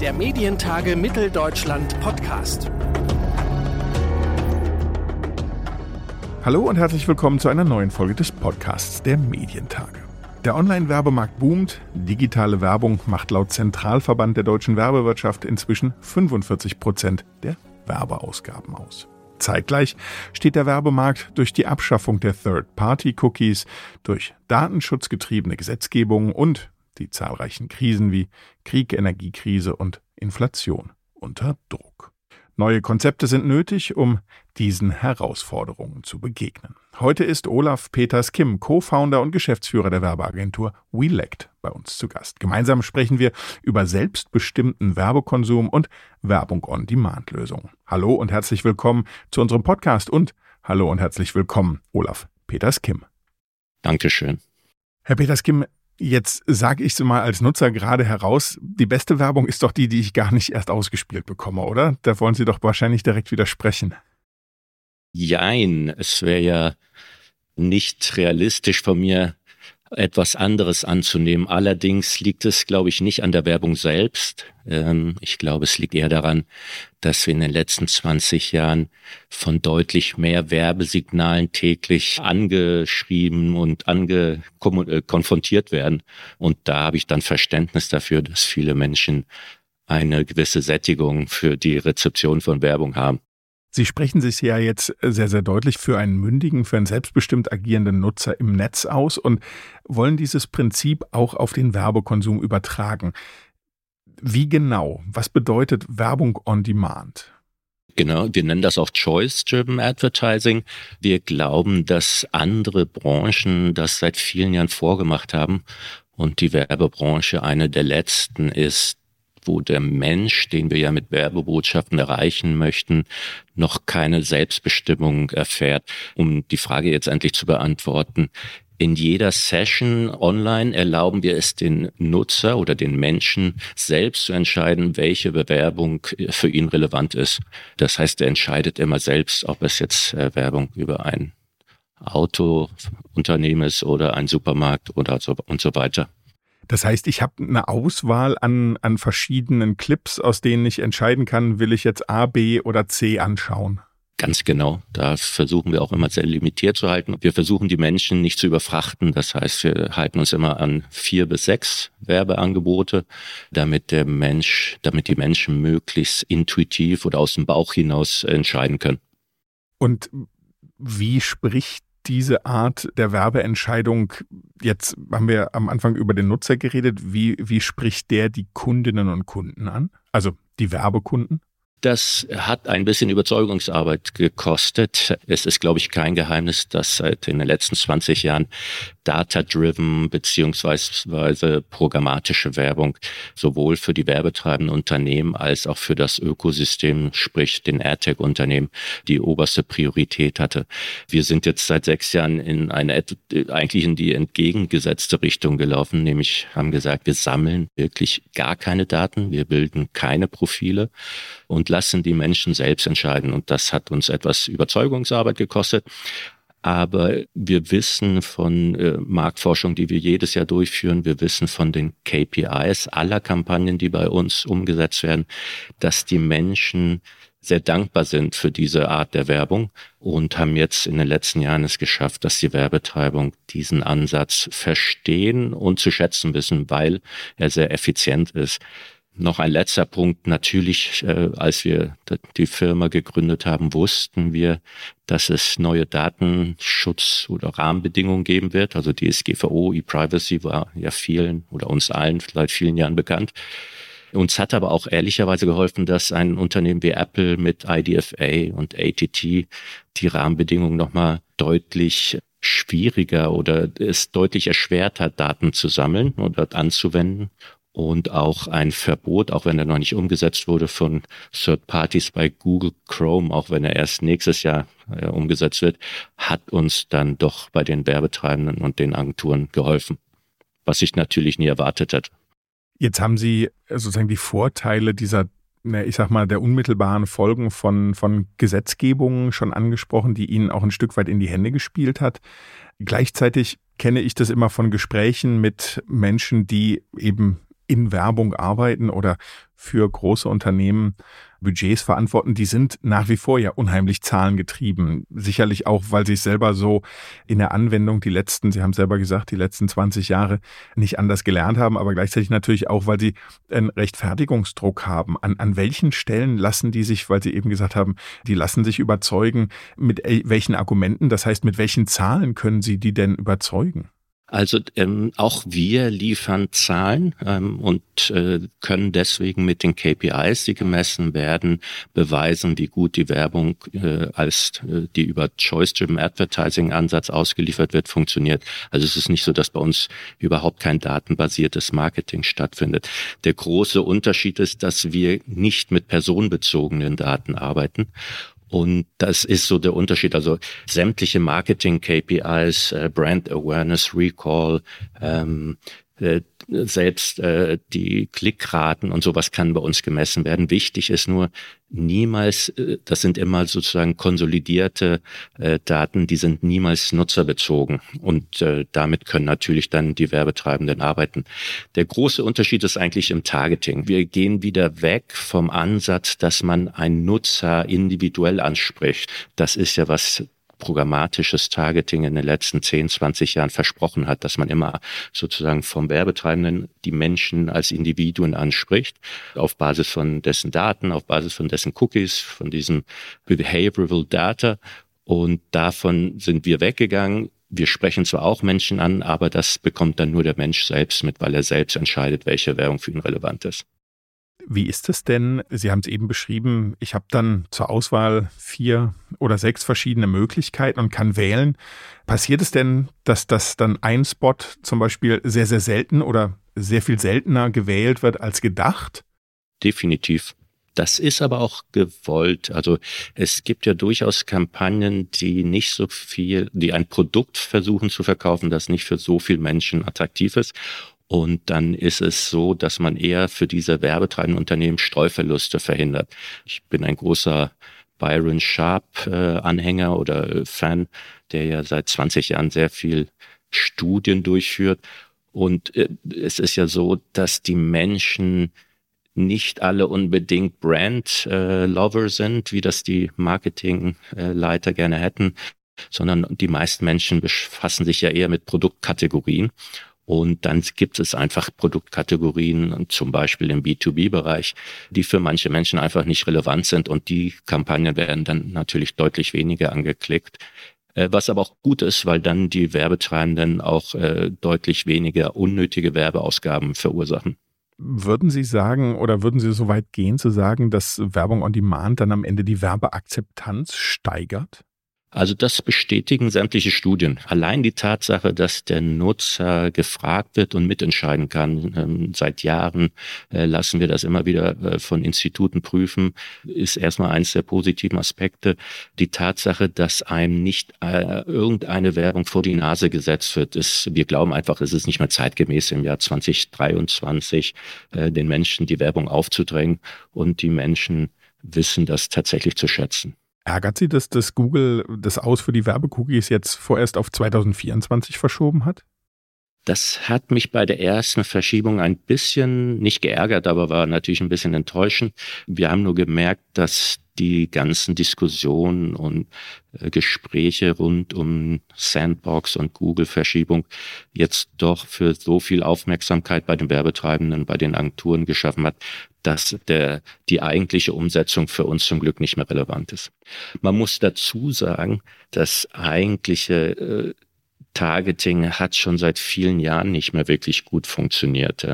der Medientage Mitteldeutschland Podcast. Hallo und herzlich willkommen zu einer neuen Folge des Podcasts der Medientage. Der Online-Werbemarkt boomt, digitale Werbung macht laut Zentralverband der deutschen Werbewirtschaft inzwischen 45% der Werbeausgaben aus. Zeitgleich steht der Werbemarkt durch die Abschaffung der Third-Party-Cookies, durch datenschutzgetriebene Gesetzgebung und die zahlreichen Krisen wie Krieg, Energiekrise und Inflation unter Druck. Neue Konzepte sind nötig, um diesen Herausforderungen zu begegnen. Heute ist Olaf Peters-Kim, Co-Founder und Geschäftsführer der Werbeagentur Welect, bei uns zu Gast. Gemeinsam sprechen wir über selbstbestimmten Werbekonsum und Werbung-on-Demand-Lösungen. Hallo und herzlich willkommen zu unserem Podcast und hallo und herzlich willkommen, Olaf Peters-Kim. Dankeschön. Herr Peters-Kim, jetzt sage ich es mal als Nutzer gerade heraus, die beste Werbung ist doch die, die ich gar nicht erst ausgespielt bekomme, oder? Da wollen Sie doch wahrscheinlich direkt widersprechen. Jein, es wäre ja nicht realistisch von mir, etwas anderes anzunehmen. Allerdings liegt es, glaube ich, nicht an der Werbung selbst. Ich glaube, es liegt eher daran, dass wir in den letzten 20 Jahren von deutlich mehr Werbesignalen täglich angeschrieben und konfrontiert werden. Und da habe ich dann Verständnis dafür, dass viele Menschen eine gewisse Sättigung für die Rezeption von Werbung haben. Sie sprechen sich ja jetzt sehr, sehr deutlich für einen mündigen, für einen selbstbestimmt agierenden Nutzer im Netz aus und wollen dieses Prinzip auch auf den Werbekonsum übertragen. Wie genau? Was bedeutet Werbung on Demand? Genau, wir nennen das auch Choice-Driven Advertising. Wir glauben, dass andere Branchen das seit vielen Jahren vorgemacht haben und die Werbebranche eine der letzten ist, wo der Mensch, den wir ja mit Werbebotschaften erreichen möchten, noch keine Selbstbestimmung erfährt. Um die Frage jetzt endlich zu beantworten, in jeder Session online erlauben wir es den Nutzer oder den Menschen selbst zu entscheiden, welche Bewerbung für ihn relevant ist. Das heißt, er entscheidet immer selbst, ob es jetzt Werbung über ein Autounternehmen ist oder ein Supermarkt oder so und so weiter. Das heißt, ich habe eine Auswahl an verschiedenen Clips, aus denen ich entscheiden kann, will ich jetzt A, B oder C anschauen? Ganz genau. Da versuchen wir auch immer sehr limitiert zu halten. Wir versuchen, die Menschen nicht zu überfrachten. Das heißt, wir halten uns immer an 4 bis 6 Werbeangebote, damit die Menschen möglichst intuitiv oder aus dem Bauch hinaus entscheiden können. Und wie spricht diese Art der Werbeentscheidung, jetzt haben wir am Anfang über den Nutzer geredet, wie spricht der die Kundinnen und Kunden an? Also die Werbekunden? Das hat ein bisschen Überzeugungsarbeit gekostet. Es ist, glaube ich, kein Geheimnis, dass seit in den letzten 20 Jahren data-driven bzw. programmatische Werbung sowohl für die werbetreibenden Unternehmen als auch für das Ökosystem, sprich den AdTech-Unternehmen, die oberste Priorität hatte. Wir sind jetzt seit 6 Jahren in die entgegengesetzte Richtung gelaufen, nämlich haben gesagt, wir sammeln wirklich gar keine Daten, wir bilden keine Profile und lassen die Menschen selbst entscheiden. Und das hat uns etwas Überzeugungsarbeit gekostet. Aber wir wissen von Marktforschung, die wir jedes Jahr durchführen, wir wissen von den KPIs aller Kampagnen, die bei uns umgesetzt werden, dass die Menschen sehr dankbar sind für diese Art der Werbung und haben jetzt in den letzten Jahren es geschafft, dass die Werbetreibung diesen Ansatz verstehen und zu schätzen wissen, weil er sehr effizient ist. Noch ein letzter Punkt. Natürlich, als wir die Firma gegründet haben, wussten wir, dass es neue Datenschutz- oder Rahmenbedingungen geben wird. Also DSGVO, E-Privacy war ja vielen oder uns allen seit vielen Jahren bekannt. Uns hat aber auch ehrlicherweise geholfen, dass ein Unternehmen wie Apple mit IDFA und ATT die Rahmenbedingungen nochmal deutlich schwieriger oder es deutlich erschwert hat, Daten zu sammeln oder anzuwenden. Und auch ein Verbot, auch wenn er noch nicht umgesetzt wurde, von Third Parties bei Google Chrome, auch wenn er erst nächstes Jahr umgesetzt wird, hat uns dann doch bei den Werbetreibenden und den Agenturen geholfen, was ich natürlich nie erwartet hätte. Jetzt haben Sie sozusagen die Vorteile der unmittelbaren Folgen von Gesetzgebungen schon angesprochen, die Ihnen auch ein Stück weit in die Hände gespielt hat. Gleichzeitig kenne ich das immer von Gesprächen mit Menschen, die eben in Werbung arbeiten oder für große Unternehmen Budgets verantworten, die sind nach wie vor ja unheimlich zahlengetrieben. Sicherlich auch, weil sie es selber so in der Anwendung die letzten 20 Jahre nicht anders gelernt haben, aber gleichzeitig natürlich auch, weil sie einen Rechtfertigungsdruck haben. An welchen Stellen lassen die sich, weil sie eben gesagt haben, die lassen sich überzeugen, mit welchen Argumenten, das heißt, mit welchen Zahlen können sie die denn überzeugen? Also auch wir liefern Zahlen und können deswegen mit den KPIs, die gemessen werden, beweisen, wie gut die Werbung, die über Choice-Driven Advertising-Ansatz ausgeliefert wird, funktioniert. Also es ist nicht so, dass bei uns überhaupt kein datenbasiertes Marketing stattfindet. Der große Unterschied ist, dass wir nicht mit personenbezogenen Daten arbeiten. Und das ist so der Unterschied. Also sämtliche Marketing-KPIs, Brand Awareness, Recall, selbst die Klickraten und sowas kann bei uns gemessen werden. Wichtig ist nur niemals, das sind immer sozusagen konsolidierte Daten, die sind niemals nutzerbezogen und damit können natürlich dann die Werbetreibenden arbeiten. Der große Unterschied ist eigentlich im Targeting. Wir gehen wieder weg vom Ansatz, dass man einen Nutzer individuell anspricht. Das ist ja was programmatisches Targeting in den letzten 10, 20 Jahren versprochen hat, dass man immer sozusagen vom Werbetreibenden die Menschen als Individuen anspricht, auf Basis von dessen Daten, auf Basis von dessen Cookies, von diesem Behavioral Data. Und davon sind wir weggegangen. Wir sprechen zwar auch Menschen an, aber das bekommt dann nur der Mensch selbst mit, weil er selbst entscheidet, welche Werbung für ihn relevant ist. Wie ist es denn? Sie haben es eben beschrieben, ich habe dann zur Auswahl 4 oder 6 verschiedene Möglichkeiten und kann wählen. Passiert es denn, dass das dann ein Spot zum Beispiel sehr, sehr selten oder sehr viel seltener gewählt wird als gedacht? Definitiv. Das ist aber auch gewollt. Also es gibt ja durchaus Kampagnen, die ein Produkt versuchen zu verkaufen, das nicht für so viele Menschen attraktiv ist. Und dann ist es so, dass man eher für diese werbetreibenden Unternehmen Streuverluste verhindert. Ich bin ein großer Byron Sharp Anhänger oder Fan, der ja seit 20 Jahren sehr viel Studien durchführt. Und es ist ja so, dass die Menschen nicht alle unbedingt Brand-Lover sind, wie das die Marketingleiter gerne hätten, sondern die meisten Menschen befassen sich ja eher mit Produktkategorien. Und dann gibt es einfach Produktkategorien, zum Beispiel im B2B-Bereich, die für manche Menschen einfach nicht relevant sind. Und die Kampagnen werden dann natürlich deutlich weniger angeklickt. Was aber auch gut ist, weil dann die Werbetreibenden auch deutlich weniger unnötige Werbeausgaben verursachen. Würden Sie sagen oder würden Sie so weit gehen zu sagen, dass Werbung on Demand dann am Ende die Werbeakzeptanz steigert? Also das bestätigen sämtliche Studien. Allein die Tatsache, dass der Nutzer gefragt wird und mitentscheiden kann, seit Jahren lassen wir das immer wieder von Instituten prüfen, ist erstmal eines der positiven Aspekte. Die Tatsache, dass einem nicht irgendeine Werbung vor die Nase gesetzt wird, wir glauben einfach, es ist nicht mehr zeitgemäß im Jahr 2023, den Menschen die Werbung aufzudrängen, und die Menschen wissen das tatsächlich zu schätzen. Ärgert Sie, dass das Google das Aus für die Werbecookies jetzt vorerst auf 2024 verschoben hat? Das hat mich bei der ersten Verschiebung ein bisschen nicht geärgert, aber war natürlich ein bisschen enttäuschend. Wir haben nur gemerkt, dass die ganzen Diskussionen und Gespräche rund um Sandbox und Google-Verschiebung jetzt doch für so viel Aufmerksamkeit bei den Werbetreibenden, bei den Agenturen geschaffen hat, dass die eigentliche Umsetzung für uns zum Glück nicht mehr relevant ist. Man muss dazu sagen, das eigentliche Targeting hat schon seit vielen Jahren nicht mehr wirklich gut funktioniert.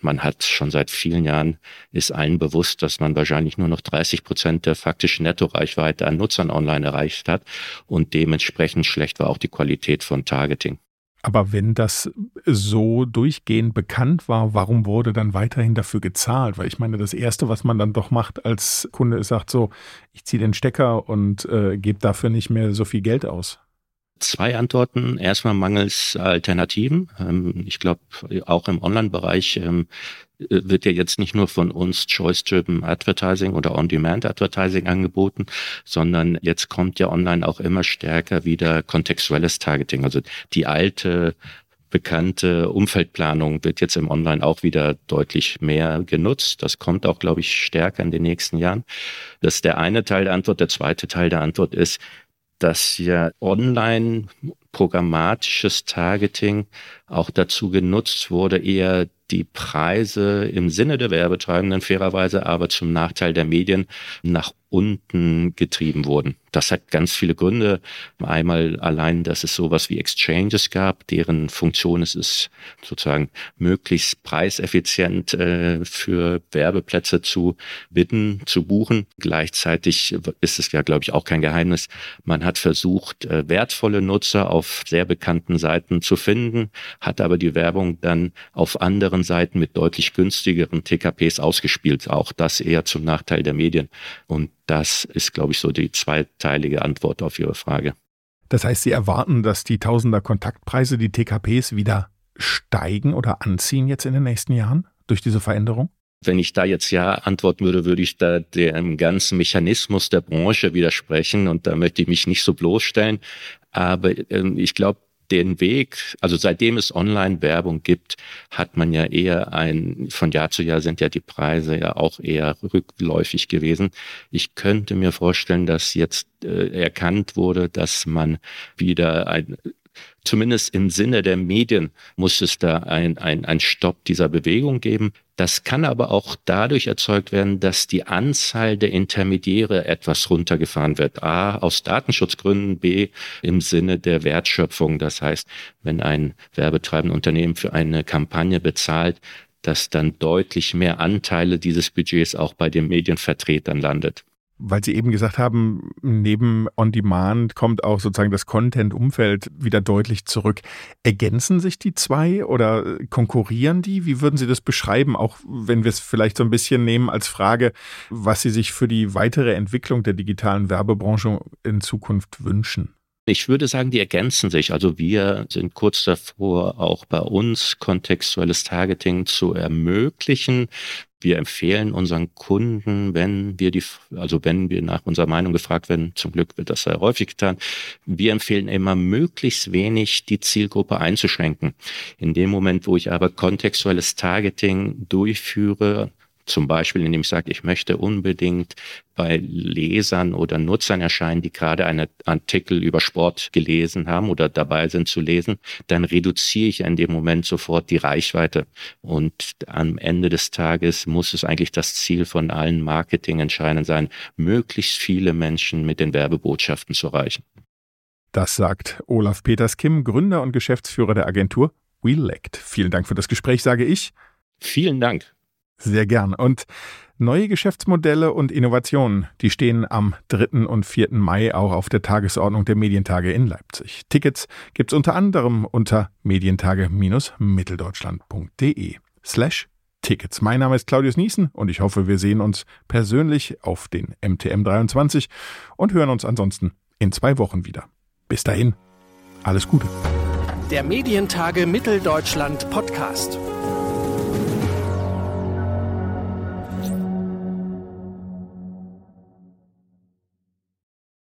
Man hat schon seit vielen Jahren, ist allen bewusst, dass man wahrscheinlich nur noch 30% der faktischen Nettoreichweite an Nutzern online erreicht hat, und dementsprechend schlecht war auch die Qualität von Targeting. Aber wenn das so durchgehend bekannt war, warum wurde dann weiterhin dafür gezahlt? Weil ich meine, das Erste, was man dann doch macht als Kunde, ist, sagt so, ich ziehe den Stecker und gebe dafür nicht mehr so viel Geld aus. 2 Antworten. Erstmal mangels Alternativen. Ich glaube, auch im Online-Bereich wird ja jetzt nicht nur von uns Choice-Driven Advertising oder On-Demand Advertising angeboten, sondern jetzt kommt ja online auch immer stärker wieder kontextuelles Targeting. Also die alte bekannte Umfeldplanung wird jetzt im Online auch wieder deutlich mehr genutzt. Das kommt auch, glaube ich, stärker in den nächsten Jahren. Das ist der eine Teil der Antwort. Der zweite Teil der Antwort ist, dass ja online programmatisches Targeting auch dazu genutzt wurde, eher die Preise im Sinne der Werbetreibenden fairerweise, aber zum Nachteil der Medien nach unten getrieben wurden. Das hat ganz viele Gründe. Einmal allein, dass es sowas wie Exchanges gab, deren Funktion es ist, sozusagen möglichst preiseffizient für Werbeplätze zu bitten, zu buchen. Gleichzeitig ist es ja, glaube ich, auch kein Geheimnis. Man hat versucht, wertvolle Nutzer auf sehr bekannten Seiten zu finden, hat aber die Werbung dann auf anderen Seiten mit deutlich günstigeren TKPs ausgespielt. Auch das eher zum Nachteil der Medien. Und das ist, glaube ich, so die zweiteilige Antwort auf Ihre Frage. Das heißt, Sie erwarten, dass die Tausender-Kontaktpreise, die TKPs, wieder steigen oder anziehen jetzt in den nächsten Jahren durch diese Veränderung? Wenn ich da jetzt ja antworten würde, würde ich da dem ganzen Mechanismus der Branche widersprechen. Und da möchte ich mich nicht so bloßstellen. Aber ich glaube, den Weg, also seitdem es Online-Werbung gibt, hat man ja eher von Jahr zu Jahr sind ja die Preise ja auch eher rückläufig gewesen. Ich könnte mir vorstellen, dass jetzt erkannt wurde, dass man wieder zumindest im Sinne der Medien muss es da ein Stopp dieser Bewegung geben. Das kann aber auch dadurch erzeugt werden, dass die Anzahl der Intermediäre etwas runtergefahren wird. A, aus Datenschutzgründen, B, im Sinne der Wertschöpfung. Das heißt, wenn ein werbetreibendes Unternehmen für eine Kampagne bezahlt, dass dann deutlich mehr Anteile dieses Budgets auch bei den Medienvertretern landet. Weil Sie eben gesagt haben, neben On-Demand kommt auch sozusagen das Content-Umfeld wieder deutlich zurück. Ergänzen sich die zwei oder konkurrieren die? Wie würden Sie das beschreiben? Auch wenn wir es vielleicht so ein bisschen nehmen als Frage, was Sie sich für die weitere Entwicklung der digitalen Werbebranche in Zukunft wünschen. Ich würde sagen, die ergänzen sich. Also wir sind kurz davor, auch bei uns kontextuelles Targeting zu ermöglichen. Wir empfehlen unseren Kunden, wenn wir nach unserer Meinung gefragt werden, zum Glück wird das sehr häufig getan, wir empfehlen immer möglichst wenig die Zielgruppe einzuschränken. In dem Moment, wo ich aber kontextuelles Targeting durchführe, zum Beispiel, indem ich sage, ich möchte unbedingt bei Lesern oder Nutzern erscheinen, die gerade einen Artikel über Sport gelesen haben oder dabei sind zu lesen, dann reduziere ich in dem Moment sofort die Reichweite. Und am Ende des Tages muss es eigentlich das Ziel von allen Marketingentscheidern sein, möglichst viele Menschen mit den Werbebotschaften zu erreichen. Das sagt Olaf Peters-Kim, Gründer und Geschäftsführer der Agentur Welect. Vielen Dank für das Gespräch, sage ich. Vielen Dank. Sehr gern. Und neue Geschäftsmodelle und Innovationen, die stehen am 3. und 4. Mai auch auf der Tagesordnung der Medientage in Leipzig. Tickets gibt's unter anderem unter medientage-mitteldeutschland.de/Tickets. Mein Name ist Claudius Niesen und ich hoffe, wir sehen uns persönlich auf den MTM 23 und hören uns ansonsten in 2 Wochen wieder. Bis dahin, alles Gute. Der Medientage Mitteldeutschland Podcast.